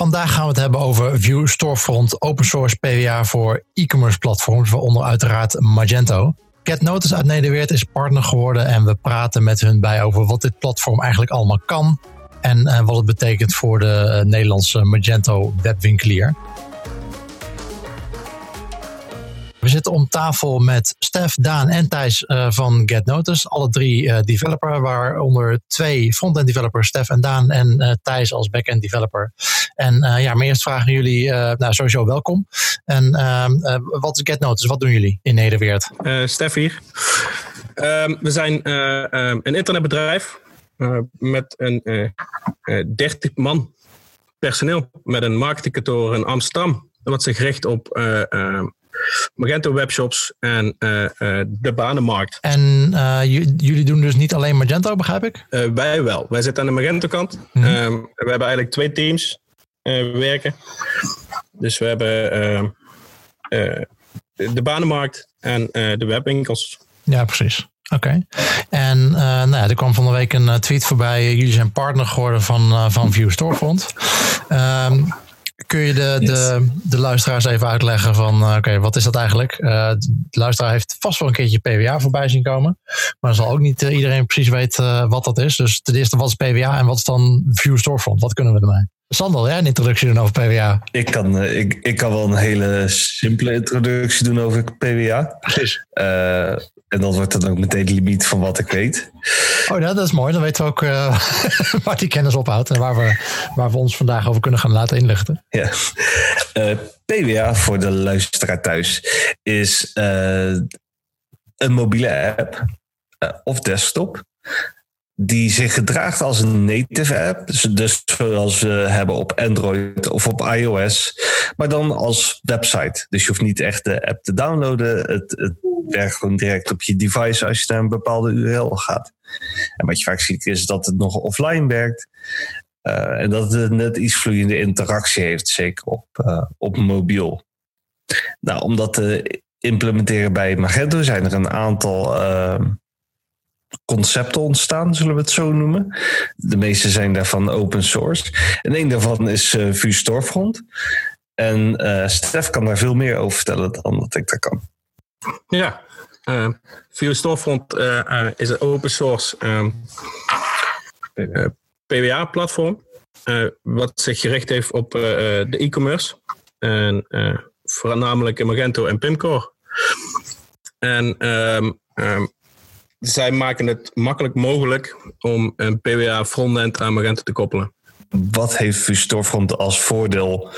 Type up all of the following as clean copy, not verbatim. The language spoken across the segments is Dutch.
Vandaag gaan we het hebben over Vue Storefront, open source PWA voor e-commerce platforms, waaronder uiteraard Magento. GetNotice uit Nederweert is partner geworden en we praten met hun bij over wat dit platform eigenlijk allemaal kan en wat het betekent voor de Nederlandse Magento webwinkelier. We zitten om tafel met Stef, Daan en Thijs van GetNotice. Alle drie developer, waaronder twee front-end developers, Stef en Daan, en Thijs als back-end developer. En mijn eerste vraag aan jullie, sowieso welkom. En wat is GetNotice? Wat doen jullie in Nederweert? Stef hier. We zijn een internetbedrijf met een 30 man personeel. Met een marketingkantoor in Amsterdam. Wat zich richt op Magento webshops en de banenmarkt. En jullie doen dus niet alleen Magento, begrijp ik? Wij wel. Wij zitten aan de Magento kant. Mm-hmm. We hebben eigenlijk twee teams werken. Dus we hebben de banenmarkt en de webwinkels. Ja, precies. Oké. En er kwam van de week een tweet voorbij. Jullie zijn partner geworden van Vue Storefront. Kun je de luisteraars even uitleggen van oké, wat is dat eigenlijk? De luisteraar heeft vast wel een keertje PWA voorbij zien komen. Maar zal ook niet iedereen precies weten wat dat is. Dus ten eerste, wat is PWA en wat is dan Vue Storefront? Wat kunnen we ermee? Sander, jij een introductie doen over PWA? Ik kan wel een hele simpele introductie doen over PWA. Precies. En dan wordt dat ook meteen de limiet van wat ik weet. Oh, dat is mooi. Dan weten we ook waar die kennis ophoudt en waar we ons vandaag over kunnen gaan laten inlichten. Ja. PWA voor de luisteraar thuis is een mobiele app of desktop die zich gedraagt als een native app. Dus zoals we hebben op Android of op iOS. Maar dan als website. Dus je hoeft niet echt de app te downloaden. Het werkt gewoon direct op je device als je naar een bepaalde URL gaat. En wat je vaak ziet is dat het nog offline werkt. En dat het net iets vloeiende interactie heeft. Zeker op mobiel. Nou, om dat te implementeren bij Magento zijn er een aantal concepten ontstaan, zullen we het zo noemen. De meeste zijn daarvan open source. En één daarvan is Vue Storefront. En Stef kan daar veel meer over vertellen dan dat ik daar kan. Ja, Vue Storefront is een open source PWA-platform. Wat zich gericht heeft op de e-commerce. En voornamelijk Magento en Pimcore. En zij maken het makkelijk mogelijk om een PWA frontend aan Magento te koppelen. Wat heeft Vue Storefront als voordeel?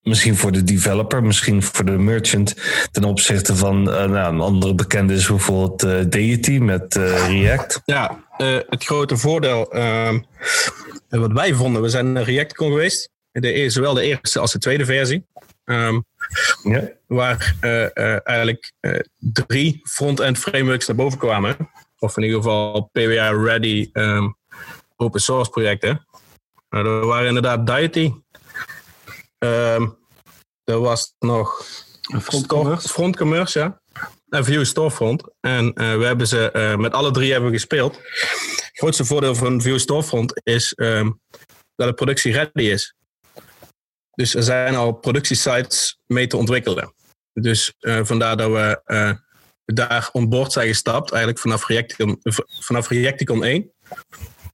Misschien voor de developer, misschien voor de merchant. Ten opzichte van een andere bekende is bijvoorbeeld Deity met React. Ja, het grote voordeel wat wij vonden. We zijn naar ReactiCon geweest. Zowel de eerste als de tweede versie. Ja. Waar eigenlijk drie front-end frameworks naar boven kwamen. Of in ieder geval PWA-ready open source projecten. Er waren inderdaad Deity. Er was nog Front Commerce, ja. En Vue Storefront. En we hebben ze met alle drie hebben we gespeeld. Het grootste voordeel van Vue Storefront is dat het productie-ready is. Dus er zijn al productiesites mee te ontwikkelen. Dus vandaar dat we daar onboord zijn gestapt. Eigenlijk vanaf ReactiCon 1.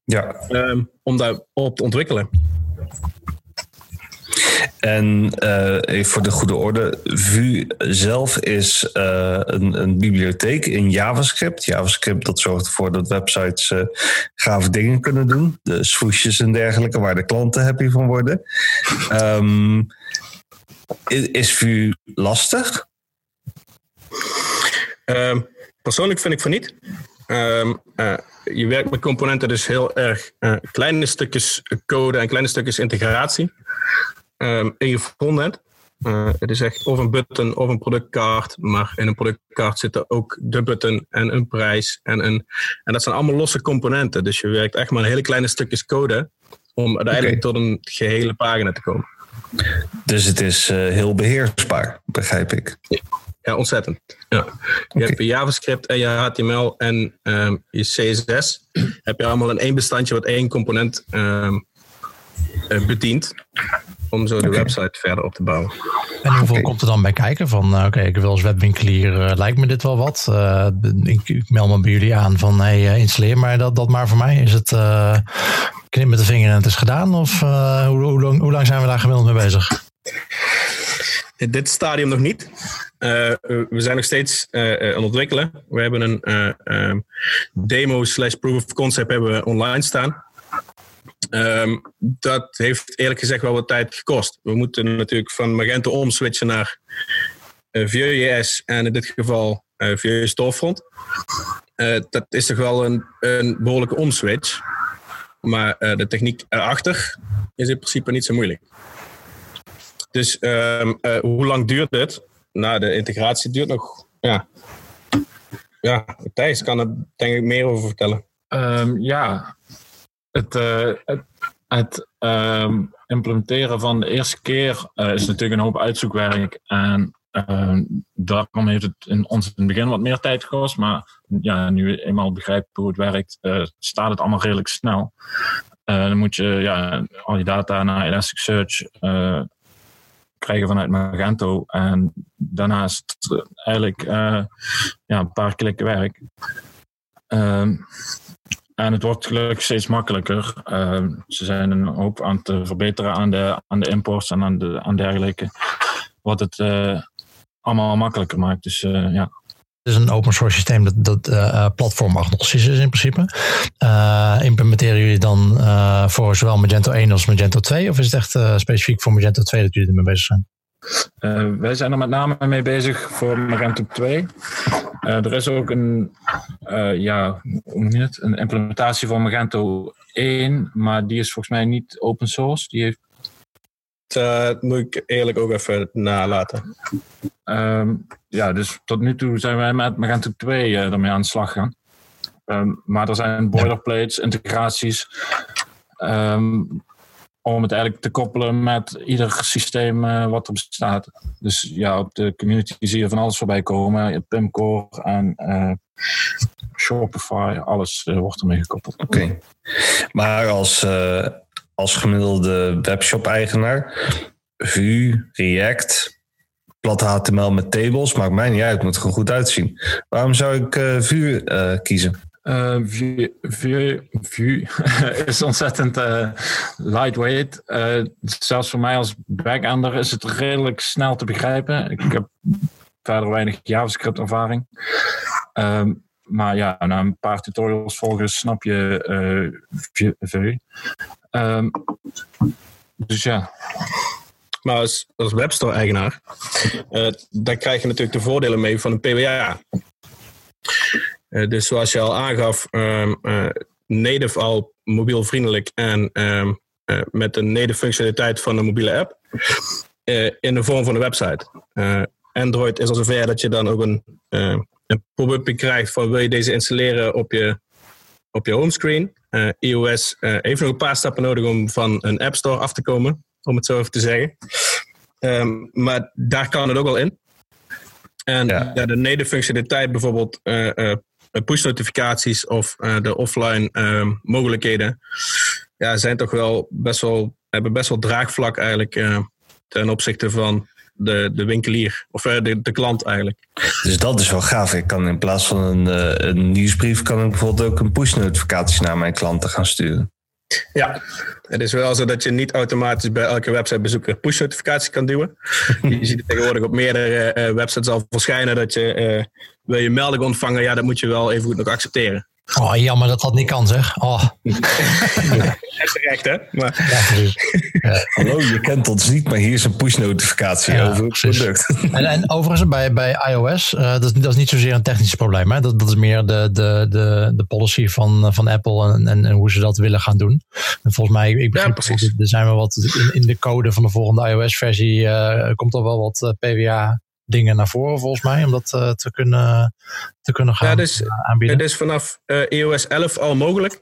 Ja. Om daarop te ontwikkelen. En voor de goede orde. Vue zelf is een bibliotheek in JavaScript. JavaScript dat zorgt ervoor dat websites gave dingen kunnen doen. De swooshes en dergelijke waar de klanten happy van worden. Is Vue lastig? Persoonlijk vind ik van niet. Je werkt met componenten dus heel erg kleine stukjes code en kleine stukjes integratie. In je frontend. Het is echt of een button of een productkaart. Maar in een productkaart zitten ook de button en een prijs. En dat zijn allemaal losse componenten. Dus je werkt echt maar een hele kleine stukjes code. Om uiteindelijk tot een gehele pagina te komen. Dus het is heel beheersbaar, begrijp ik. Ja, ontzettend. Ja. Je hebt je JavaScript en je HTML en je CSS. Heb je allemaal in één bestandje wat één component bedient om zo de website verder op te bouwen. En hoeveel komt er dan bij kijken? Van oké, ik wil als webwinkelier, lijkt me dit wel wat. Ik meld me bij jullie aan van hey, installeer maar dat maar voor mij. Is het knip met de vinger en het is gedaan? Of hoe lang zijn we daar gemiddeld mee bezig? In dit stadium nog niet. We zijn nog steeds aan het ontwikkelen. We hebben een demo/proof of concept hebben we online staan. Dat heeft eerlijk gezegd wel wat tijd gekost. We moeten natuurlijk van Magento omswitchen naar Vue.js en in dit geval Vue Storefront. Dat is toch wel een behoorlijke omswitch. Maar de techniek erachter is in principe niet zo moeilijk. Dus hoe lang duurt dit? Nou, de integratie duurt nog. Ja, Thijs kan er denk ik meer over vertellen. Het implementeren van de eerste keer is natuurlijk een hoop uitzoekwerk. En daarom heeft het in het begin wat meer tijd gekost. Maar ja, nu je eenmaal begrijpt hoe het werkt, staat het allemaal redelijk snel. Dan moet je al je data naar Elasticsearch krijgen vanuit Magento. En daarnaast eigenlijk een paar klikken werk. En het wordt gelukkig steeds makkelijker. Ze zijn een hoop aan het verbeteren aan de imports en aan dergelijke. Wat het allemaal makkelijker maakt. Dus ja. Het is een open source systeem dat platformagnostisch is in principe. Implementeren jullie dan voor zowel Magento 1 als Magento 2? Of is het echt specifiek voor Magento 2 dat jullie ermee bezig zijn? Wij zijn er met name mee bezig voor Magento 2. Er is ook een implementatie van Magento 1, maar die is volgens mij niet open source. Die heeft... Dat moet ik eerlijk ook even nalaten. Dus tot nu toe zijn wij met Magento 2 ermee aan de slag gaan. Maar er zijn boilerplates, integraties... om het eigenlijk te koppelen met ieder systeem wat er bestaat. Dus ja, op de community zie je van alles voorbij komen. Pimcore en Shopify, alles wordt ermee gekoppeld. Oké. Maar als gemiddelde webshop-eigenaar, Vue, React, plat HTML met tables, maakt mij niet uit, het moet er goed uitzien. Waarom zou ik Vue kiezen? Vue is ontzettend lightweight. Zelfs voor mij als backender is het redelijk snel te begrijpen. Ik heb verder weinig JavaScript ervaring. Maar ja, na een paar tutorials volgen snap je Vue. Dus ja. Maar als webstore-eigenaar, daar krijg je natuurlijk de voordelen mee van een PWA. Dus zoals je al aangaf, native al mobiel vriendelijk en met de native functionaliteit van een mobiele app in de vorm van een website. Android is al zover dat je dan ook een pop-upje krijgt van wil je deze installeren op je homescreen. iOS heeft nog een paar stappen nodig om van een app store af te komen, om het zo even te zeggen. Maar daar kan het ook al in. En de native functionaliteit bijvoorbeeld... push-notificaties of de offline mogelijkheden zijn toch wel hebben best wel draagvlak eigenlijk ten opzichte van de winkelier of de klant eigenlijk. Dus dat is wel gaaf. Ik kan in plaats van een nieuwsbrief kan ik bijvoorbeeld ook een push-notificatie naar mijn klanten gaan sturen. Ja, het is wel zo dat je niet automatisch bij elke websitebezoeker push-notificatie kan duwen. Je ziet het tegenwoordig op meerdere websites al verschijnen dat je wil je melding ontvangen, ja, dat moet je wel even goed nog accepteren. Oh, jammer dat dat niet kan, zeg. Oh. Terecht, hè? Maar... Ja. Hallo, je kent ons niet, maar hier is een push-notificatie over het product. En overigens, bij iOS, dat is niet zozeer een technisch probleem. Hè? Dat is meer de policy van Apple en hoe ze dat willen gaan doen. En volgens mij, ik begrijp precies. Er zijn wel wat in de code van de volgende iOS-versie komt al wel wat PWA... dingen naar voren volgens mij, om dat te kunnen gaan aanbieden. Het is vanaf iOS 11 al mogelijk,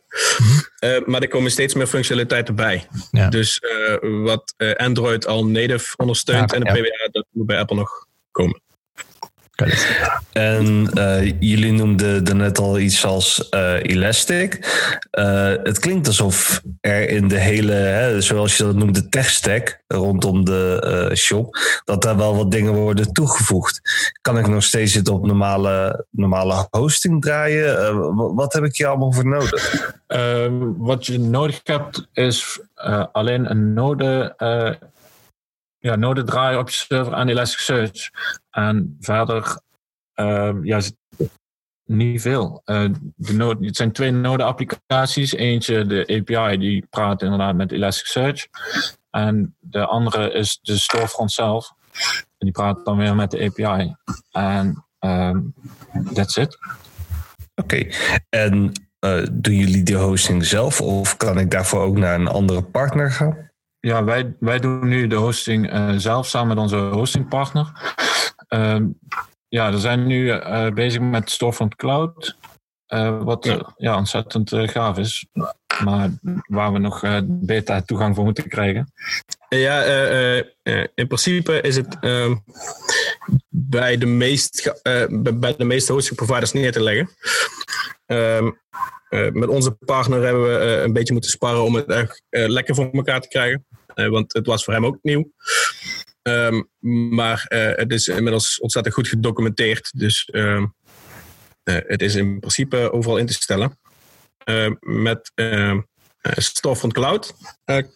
maar er komen steeds meer functionaliteiten bij. Ja. Dus wat Android al native ondersteunt en de PWA, dat moet bij Apple nog komen. En jullie noemden er net al iets als Elastic. Het klinkt alsof er in de hele, hè, zoals je dat noemt, de tech-stack rondom de shop, dat daar wel wat dingen worden toegevoegd. Kan ik nog steeds dit op normale hosting draaien? Wat heb ik hier allemaal voor nodig? Wat je nodig hebt is alleen een node... noden draaien op je server en Elasticsearch. En verder niet veel. Het zijn 2 node-applicaties. Eentje, de API, die praat inderdaad met Elasticsearch. En de andere is de storefront zelf. En die praat dan weer met de API. En that's it. Oké. En doen jullie de hosting zelf? Of kan ik daarvoor ook naar een andere partner gaan? Ja, wij doen nu de hosting zelf samen met onze hostingpartner. We zijn nu bezig met Storefront Cloud. Wat ontzettend gaaf is. Maar waar we nog beta toegang voor moeten krijgen. Ja, in principe is het bij de meeste hostingproviders neer te leggen. Met onze partner hebben we een beetje moeten sparren om het echt lekker voor elkaar te krijgen. Want het was voor hem ook nieuw. Maar het is inmiddels ontzettend goed gedocumenteerd. Dus het is in principe overal in te stellen. Met Storefront Cloud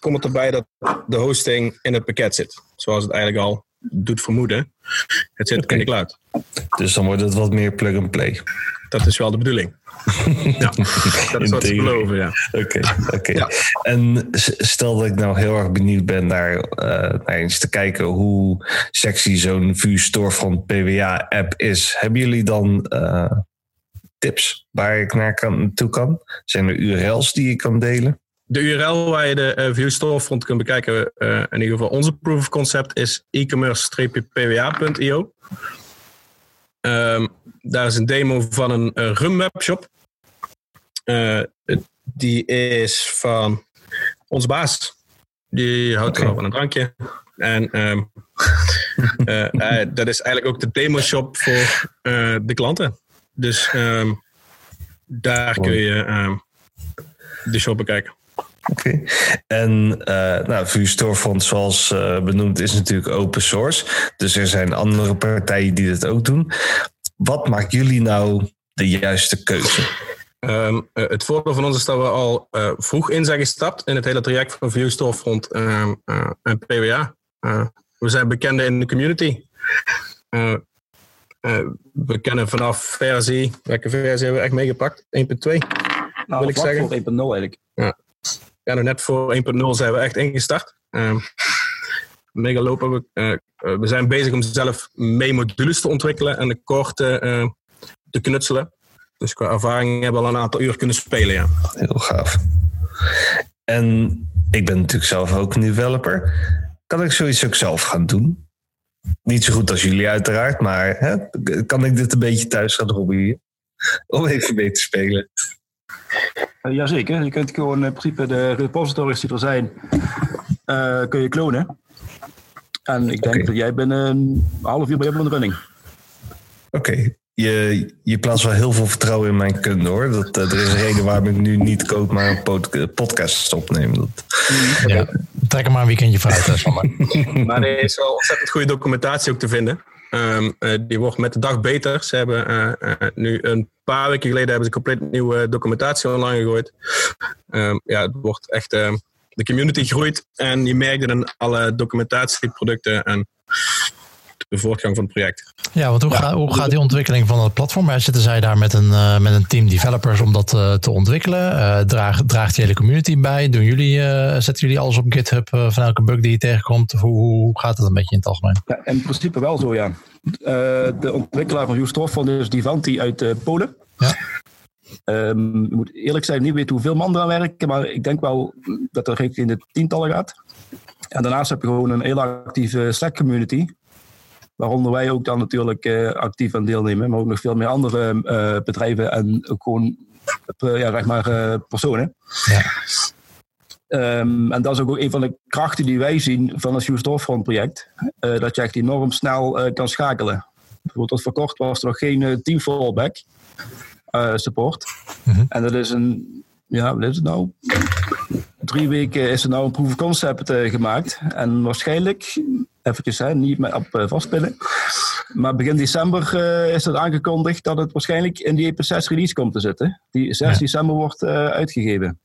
komt het erbij dat de hosting in het pakket zit. Zoals het eigenlijk al doet vermoeden. Het zit in de cloud. Dus dan wordt het wat meer plug-and-play. Dat is wel de bedoeling. Ja, dat is wat ze beloven, ja. Oké. Ja. En stel dat ik nou heel erg benieuwd ben naar eens te kijken hoe sexy zo'n Vue Storefront PWA app is. Hebben jullie dan tips waar ik naartoe kan? Zijn er URL's die je kan delen? De URL waar je de Vue Storefront kunt bekijken, in ieder geval onze proof of concept, is e-commerce-pwa.io. Daar is een demo van een rum-webshop. Die is van onze baas. Die houdt wel van een drankje. En dat is eigenlijk ook de demo-shop voor de klanten. Dus daar kun je de shop bekijken. Oké. En Vue Storefront, zoals benoemd, is natuurlijk open source. Dus er zijn andere partijen die dat ook doen. Wat maakt jullie nou de juiste keuze? Het voordeel van ons is dat we al vroeg in zijn gestapt in het hele traject van Vue Storefront en PWA. We zijn bekenden in de community. We kennen vanaf versie, welke versie hebben we echt meegepakt? 1.2, wil ik zeggen. Voor 1.0 eigenlijk. Ja, nog net voor 1.0 zijn we echt ingestart. Mega lopen we. We zijn bezig om zelf mee modules te ontwikkelen en de core te knutselen. Dus qua ervaring hebben we al een aantal uur kunnen spelen, ja. Heel gaaf. En ik ben natuurlijk zelf ook een developer. Kan ik zoiets ook zelf gaan doen? Niet zo goed als jullie uiteraard, maar kan ik dit een beetje thuis gaan hobbyen? Om even mee te spelen. Jazeker, je kunt gewoon in principe de repositories die er zijn, kun je klonen. En ik denk dat jij binnen een half uur bij hebt een running. Oké. Je plaatst wel heel veel vertrouwen in mijn kunde, hoor. Er is een reden waarom ik nu niet koop, maar een podcast opneem. Ja, trek er maar een weekendje van uit. Maar er is wel ontzettend goede documentatie ook te vinden. Die wordt met de dag beter. Ze hebben nu een paar weken geleden hebben ze compleet nieuwe documentatie online gegooid. Het wordt echt... de community groeit en je merkt het in alle documentatieproducten en de voortgang van het project. Ja, want hoe gaat die ontwikkeling van het platform? Zitten zij daar met een team developers om dat te ontwikkelen? Draagt de hele community bij? Zetten jullie alles op GitHub van elke bug die je tegenkomt? Hoe gaat het een beetje in het algemeen? Ja, in principe wel zo, ja. De ontwikkelaar van Vue Storefront is Divanti uit Polen. Ja. Ik moet eerlijk zijn, niet weten hoeveel man eraan werken, maar ik denk wel dat er richting de tientallen gaat. En daarnaast heb je gewoon een heel actieve Slack-community, waaronder wij ook dan natuurlijk actief aan deelnemen, maar ook nog veel meer andere bedrijven en ook gewoon personen. Ja. En dat is ook een van de krachten die wij zien van het Vue Storefront project, dat je echt enorm snel kan schakelen. bijvoorbeeld dat verkocht was, er nog geen team fallback support. Mm-hmm. En dat is wat is het nou? 3 weken is er nou een proof of concept gemaakt. En waarschijnlijk, eventjes niet met op vastpinnen, maar begin december is het aangekondigd dat het waarschijnlijk in die EP6 release komt te zitten. Die 6 december wordt uitgegeven.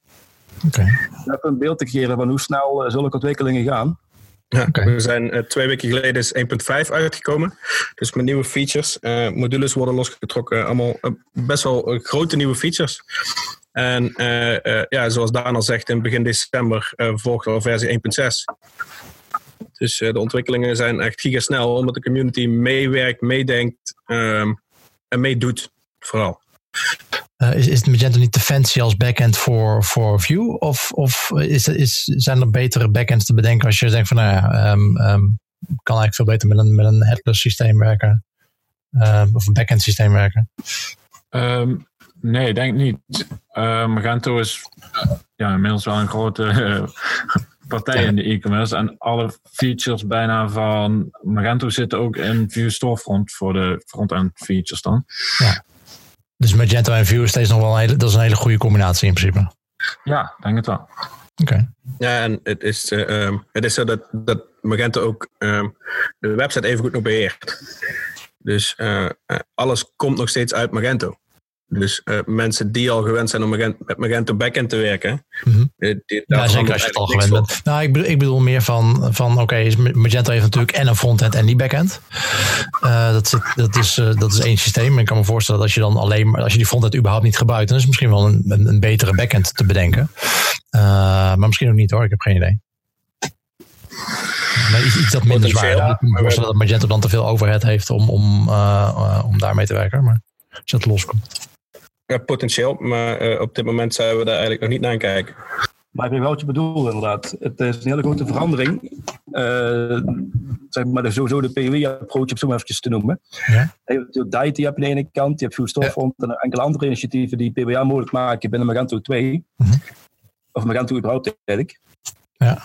Okay. Even een beeld te creëren van hoe snel zulke ontwikkelingen gaan. Ja, okay. We zijn 2 weken geleden is 1.5 uitgekomen. Dus met nieuwe features. Modules worden losgetrokken. Allemaal best wel grote nieuwe features. En zoals Daan al zegt, in begin december volgt al versie 1.6. Dus de ontwikkelingen zijn echt gigasnel, omdat de community meewerkt, meedenkt en meedoet vooral. Is Magento niet te fancy als backend voor Vue? Zijn er betere backends te bedenken als je denkt van kan eigenlijk veel beter met een headless systeem werken? Of een backend systeem werken? Nee, ik denk niet. Magento is inmiddels wel een grote partij in de e-commerce. En alle features bijna van Magento zitten ook in Vue Storefront voor de front-end features dan. Ja. Dus Magento en Vue is steeds nog wel een hele goede combinatie in principe. Ja, denk het wel. Okay. Ja, en het is zo dat Magento ook de website evengoed nog beheert. Dus alles komt nog steeds uit Magento. Dus mensen die al gewend zijn om met Magento backend te werken. Mm-hmm. Zeker als je het al gewend bent. Nou, ik bedoel meer van Magento heeft natuurlijk en een frontend en die backend. Dat is één systeem. En ik kan me voorstellen dat je dan alleen maar, als je die frontend überhaupt niet gebruikt, dan is het misschien wel een betere backend te bedenken. Maar misschien ook niet hoor, ik heb geen idee. Maar iets dat minder zwaar. Ik kan me voorstellen dat Magento dan te veel overhead heeft om daarmee te werken. Maar als dat loskomt. Ja, potentieel, maar op dit moment zijn we daar eigenlijk nog niet naar aan kijken. Maar ik weet wel wat je bedoelt inderdaad. Het is een hele grote verandering. Zeg maar sowieso de PWA-approach, om zo maar eventjes te noemen. Ja? Je hebt Deity aan de ene kant, je hebt Vue Storefront en enkele andere initiatieven die PWA mogelijk maken binnen Magento 2. Mm-hmm. Of Magento überhaupt eigenlijk. Ja.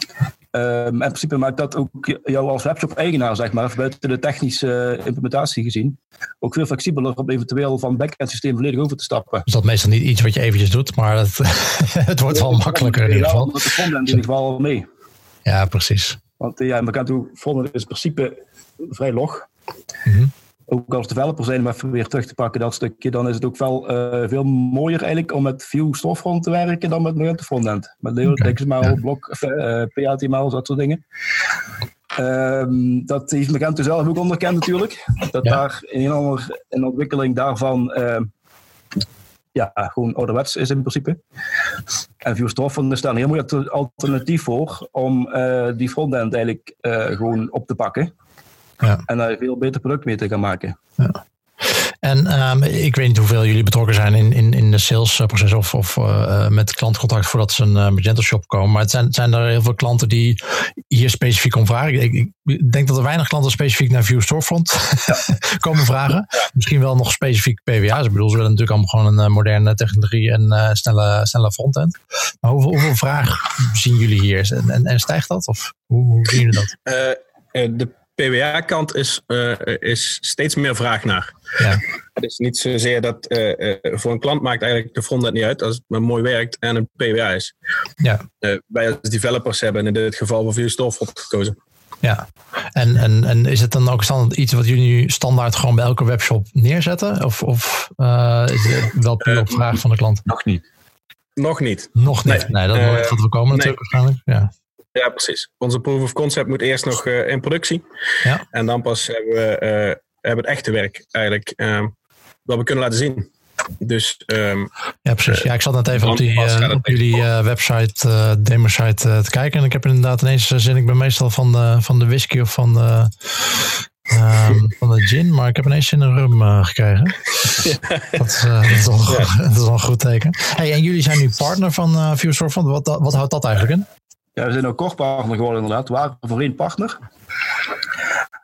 In principe maakt dat ook jou als webshop-eigenaar, zeg maar, buiten de technische implementatie gezien, ook veel flexibeler om eventueel van back-end systeem volledig over te stappen. Dus dat is meestal niet iets wat je eventjes doet, maar het wordt wel makkelijker in ieder geval. Dat de frontend in ieder geval mee. Ja, precies. Want Magento frontend is in principe vrij log. Mm-hmm. Ook als developer zijn, om even weer terug te pakken dat stukje, dan is het ook wel veel mooier eigenlijk om met Vue Storefront te werken dan met Magento frontend. Met Lexmail, Blok, PHTML, dat soort dingen. Dat heeft Magento zelf ook onderkend natuurlijk. Dat daar in ontwikkeling daarvan gewoon ouderwets is in principe. En Vue Storefront is daar een heel mooi alternatief voor om die frontend eigenlijk gewoon op te pakken. Ja. En daar een veel beter product mee te gaan maken. Ja. En ik weet niet hoeveel jullie betrokken zijn in de salesproces of met klantcontact voordat ze een Magento shop komen. Maar het zijn er heel veel klanten die hier specifiek om vragen. Ik denk dat er weinig klanten specifiek naar Vue Storefront komen vragen. Ja. Misschien wel nog specifiek PWA's. Ik bedoel, ze willen natuurlijk allemaal gewoon een moderne technologie en snelle frontend. Maar hoeveel vraag zien jullie hier? En stijgt dat? Of hoe zien jullie dat? De PWA-kant is steeds meer vraag naar. Ja. Het is niet zozeer dat voor een klant maakt eigenlijk de frontend niet uit als het maar mooi werkt en een PWA is. Ja. Wij als developers hebben in dit geval voor Vue Storefront gekozen. Ja, en is het dan ook standaard iets wat jullie standaard gewoon bij elke webshop neerzetten? Of is het wel puur op vraag van de klant? Nog niet. Nee, dat moment gaat wel komen natuurlijk waarschijnlijk. Ja. Ja, precies. Onze proof of concept moet eerst nog in productie. Ja. En dan pas hebben we het echte werk eigenlijk. Dat we kunnen laten zien. Dus, ja, precies. Ik zat net even op jullie website, demo-site te kijken. En ik heb inderdaad ineens zin. Ik ben meestal van de whisky of van de gin, maar ik heb ineens zin in rum gekregen. Dat is al een goed teken. Hey, en jullie zijn nu partner van Vue Storefront. Wat houdt dat eigenlijk in? Ja, we zijn ook core-partner geworden inderdaad. We waren voorheen partner.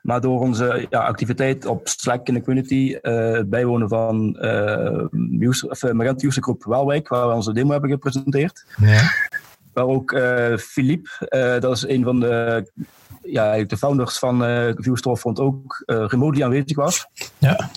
Maar door onze activiteit op Slack in de community, het bijwonen van Magento User Group Waalwijk, waar we onze demo hebben gepresenteerd. Ja. Waar ook Philippe, dat is een van de ja, de founders van Vue Storefront ook remotely aanwezig was. Ja.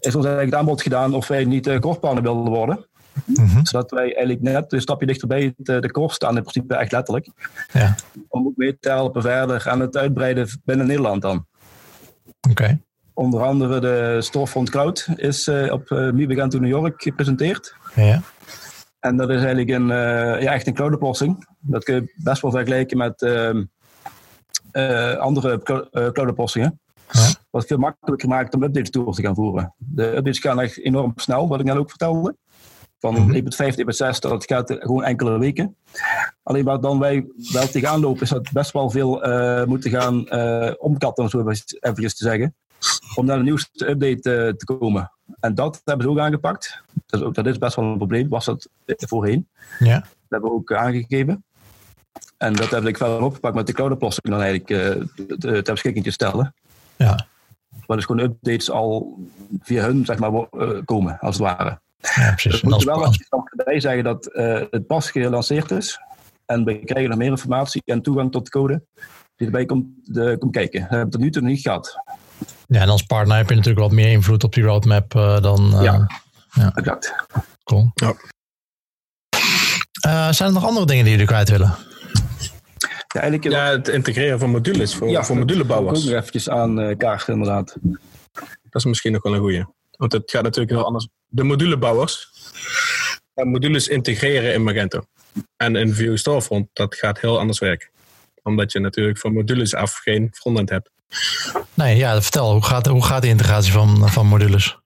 Is ons eigenlijk het aanbod gedaan of wij niet kortpartner wilden worden. Mm-hmm. Zodat wij eigenlijk net een stapje dichterbij de core staan, in principe echt letterlijk. Ja. Om ook mee te helpen verder aan het uitbreiden binnen Nederland dan. Oké. Okay. Onder andere de Storefront Cloud is op Magento New York gepresenteerd. Ja. En dat is eigenlijk echt een cloudoplossing. Dat kun je best wel vergelijken met andere cloudoplossingen. Ja. Wat veel makkelijker maakt om updates door te gaan voeren. De updates gaan echt enorm snel, wat ik net ook vertelde. Van 1.5, 1.6, dat gaat gewoon enkele weken. Alleen waar dan wij wel tegenaan lopen, is dat best wel veel moeten gaan omkatten, om zo even te zeggen. Om naar de nieuwste update te komen. En dat hebben ze ook aangepakt. Dat is best wel een probleem, was dat voorheen. Ja. Dat hebben we ook aangegeven. En dat hebben we verder opgepakt met de cloudoplossing dan eigenlijk ter beschikking te stellen. Ja. Waar dus gewoon updates al via hun zeg maar, komen, als het ware. Ja, precies. We moeten wel bij zeggen dat het pas gelanceerd is. En we krijgen nog meer informatie en toegang tot de code die erbij komt kijken. Dat hebben we tot nu toe nog niet gehad. Ja, en als partner heb je natuurlijk wat meer invloed op die roadmap dan... Ja, exact. Cool. Ja. Zijn er nog andere dingen die jullie kwijt willen? Ja, eigenlijk het integreren van modules voor modulebouwers. Dat ook nog eventjes aan kaart inderdaad. Dat is misschien nog wel een goeie. Want het gaat natuurlijk heel anders. De modulebouwers gaan modules integreren in Magento. En in Vue Storefront, dat gaat heel anders werken. Omdat je natuurlijk van modules af geen frontend hebt. Nee, ja, vertel. Hoe gaat de integratie van modules?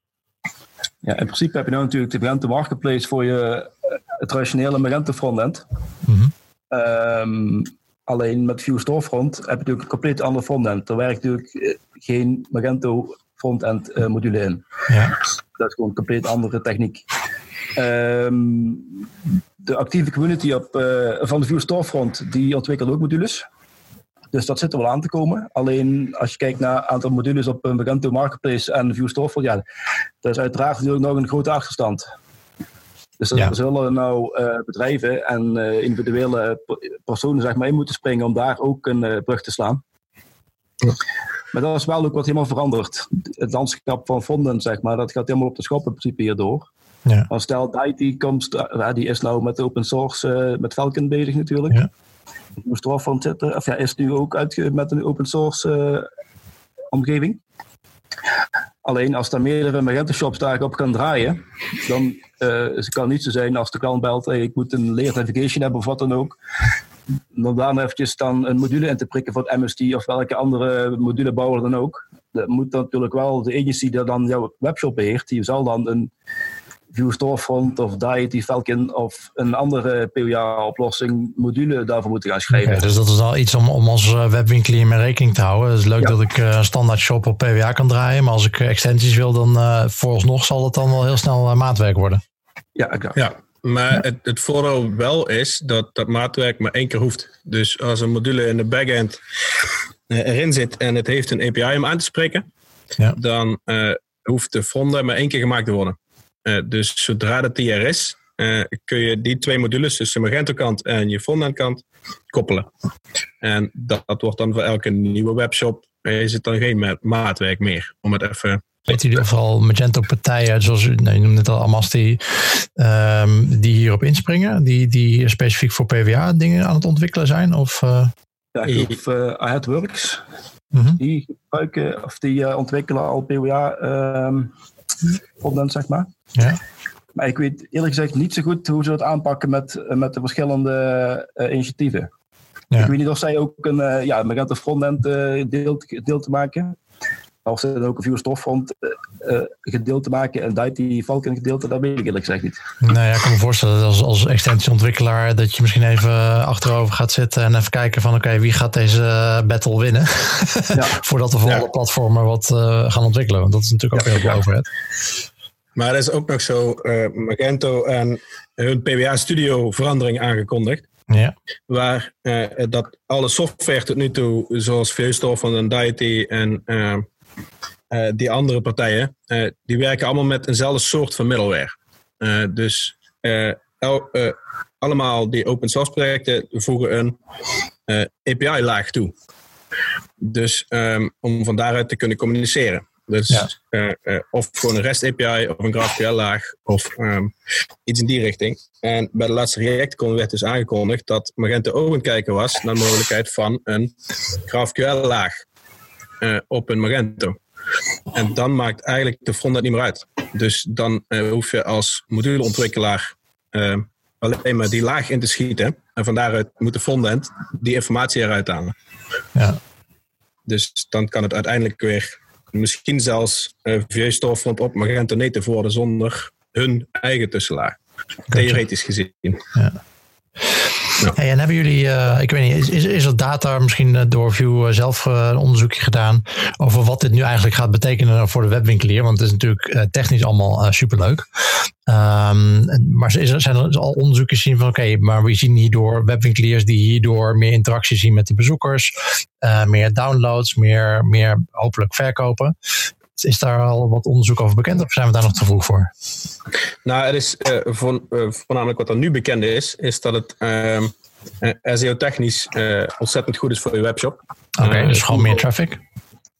Ja, in principe heb je nou natuurlijk de Magento Marketplace voor je traditionele Magento frontend. Mm-hmm. Alleen met Vue Storefront heb je natuurlijk een compleet ander frontend. Er werkt natuurlijk geen Magento frontend module in. Ja. Dat is gewoon een compleet andere techniek. De actieve community van de Vue Storefront die ontwikkelt ook modules. Dus dat zit er wel aan te komen. Alleen als je kijkt naar het aantal modules op een Magento Marketplace en Vue Storefront, ja, dat is uiteraard natuurlijk nog een grote achterstand. Dus er zullen nou bedrijven en individuele personen zeg maar, in moeten springen om daar ook een brug te slaan. Ja. Maar dat is wel ook wat helemaal veranderd. Het landschap van frontend, zeg maar, dat gaat helemaal op de schop in principe hierdoor. Ja. Want stel, Deity die is nou met open source, met Falcon bezig natuurlijk. Ja. Storefront zitten, of ja, is nu ook met een open source omgeving. Alleen als er meerdere Magento shops daarop kan draaien, dan kan het niet zo zijn als de klant belt, hey, ik moet een layered navigation hebben of wat dan ook. Om daar eventjes dan een module in te prikken voor het Amasty of welke andere modulebouwer dan ook. Dat moet dan natuurlijk wel de agency die dan jouw webshop beheert, die zal dan een Vue Storefront of Deity, Falcon of een andere PWA-oplossing module daarvoor moeten gaan schrijven. Okay, dus dat is wel iets om als webwinkelier mee rekening te houden. Het is leuk dat ik een standaard shop op PWA kan draaien, maar als ik extensies wil, dan vooralsnog zal het dan wel heel snel maatwerk worden. Ja, exact. Ja, maar het voordeel wel is dat dat maatwerk maar één keer hoeft. Dus als een module in de backend erin zit en het heeft een API om aan te spreken, dan hoeft de frontend maar één keer gemaakt te worden. Dus zodra dat die er is, kun je die twee modules, dus de Magento-kant en je frontend-kant, koppelen. En dat wordt dan voor elke nieuwe webshop, is het dan geen maatwerk meer. Om het even... Weet jullie of al Magento-partijen, zoals je noemde het al, Amasty, die hierop inspringen? Die specifiek voor PWA dingen aan het ontwikkelen zijn? Of Aheadworks. Mm-hmm. Die gebruiken, of die ontwikkelen al PWA... frontend, zeg maar. Ja. Maar ik weet eerlijk gezegd niet zo goed hoe ze dat aanpakken met de verschillende initiatieven. Ja. Ik weet niet of zij ook een Magento frontend deel te maken. Of ze dan ook een Vue Storefront gedeelte te maken en Deity Falcon gedeelte, dat weet ik eerlijk gezegd niet. Nou ja, ik kan me voorstellen dat als extensieontwikkelaar dat je misschien even achterover gaat zitten en even kijken van oké, wie gaat deze battle winnen? Ja. Voordat we voor alle platformen wat gaan ontwikkelen, want dat is natuurlijk ook heel veel overheid. Maar er is ook nog zo Magento en hun PWA Studio verandering aangekondigd. Ja. Waar dat alle software tot nu toe, zoals Vue Storefront en Deity en die andere partijen, die werken allemaal met eenzelfde soort van middleware. Dus allemaal die open source projecten voegen een API-laag toe. Dus om van daaruit te kunnen communiceren. Dus of gewoon een REST API of een GraphQL laag of iets in die richting. En bij de laatste ReactiCon werd dus aangekondigd dat Magento ook aan het kijken was naar de mogelijkheid van een GraphQL laag op een Magento. En dan maakt eigenlijk de frontend niet meer uit. Dus dan hoef je als moduleontwikkelaar alleen maar die laag in te schieten. En van daaruit moet de frontend die informatie eruit halen. Ja. Dus dan kan het uiteindelijk weer misschien zelfs Vue Storefront op Magento native worden zonder hun eigen tussenlaag. Theoretisch gezien. Ja. Ja. Hey, en hebben jullie, ik weet niet, is er data misschien door Vue zelf een onderzoekje gedaan over wat dit nu eigenlijk gaat betekenen voor de webwinkelier? Want het is natuurlijk technisch allemaal superleuk. Maar zijn er al onderzoeken zien van oké, maar we zien hierdoor webwinkeliers die hierdoor meer interactie zien met de bezoekers, meer downloads, meer hopelijk verkopen. Is daar al wat onderzoek over bekend of zijn we daar nog te vroeg voor? Nou, het is voornamelijk wat er nu bekend is dat het SEO-technisch ontzettend goed is voor je webshop. Oké, dus gewoon meer traffic?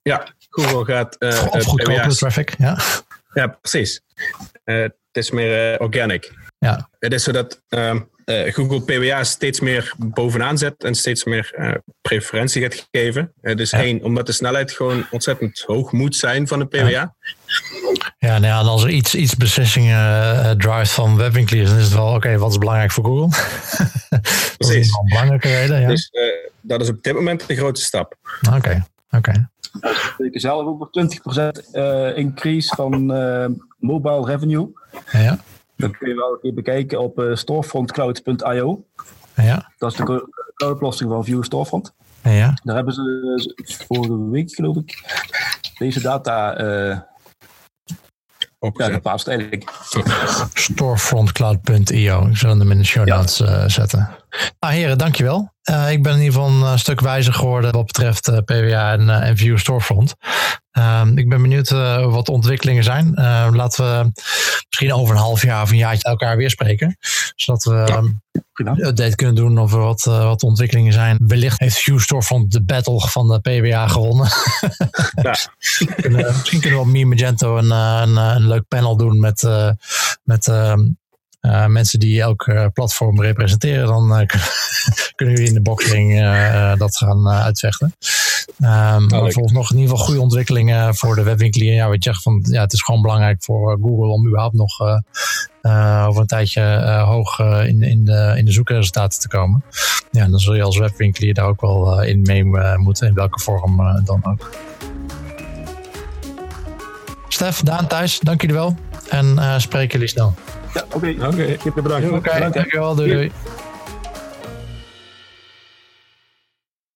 Ja, Google gaat... of goedkoper traffic, ja. Ja, precies. Het is meer organic. Ja. Het is zo dat Google PWA steeds meer bovenaan zet en steeds meer preferentie gaat geven. Dus één, omdat de snelheid gewoon ontzettend hoog moet zijn van de PWA. Ja, en als er iets beslissingen draait van webwinkeliers, dan is het wel oké, wat is belangrijk voor Google? Dat is een belangrijke reden, ja. Dus dat is op dit moment de grote stap. Oké. Ik zelf ook nog 20% increase van mobile revenue. Ja. Dat kun je wel een keer bekijken op storefrontcloud.io. Ja. Dat is de cloudoplossing van Vue Storefront. Ja. Daar hebben ze vorige week, geloof ik, deze data geplaatst eigenlijk. Storefrontcloud.io. Ik zal hem in de show notes zetten. Nou heren, dankjewel. Ik ben in ieder geval een stuk wijzer geworden wat betreft PWA en Vue Storefront. Ik ben benieuwd wat de ontwikkelingen zijn. Laten we misschien over een half jaar of een jaartje elkaar weer spreken. Zodat we een update kunnen doen over wat de ontwikkelingen zijn. Wellicht heeft Vue Storefront de battle van de PWA gewonnen. Ja. Misschien kunnen we op Magento een leuk panel doen met mensen die elk platform representeren. Dan kunnen jullie in de boxring dat gaan uitvechten. Maar volgens nog in ieder geval goede ontwikkelingen voor de webwinkelier. Ja, weet je, het is gewoon belangrijk voor Google om überhaupt nog over een tijdje hoog in de zoekresultaten te komen. Ja, dan zul je als webwinkelier daar ook wel in mee moeten, in welke vorm dan ook. Stef, Daan, Thijs, dank jullie wel. En spreken jullie snel. Ja, oké. Bedankt. Dankjewel. Doei.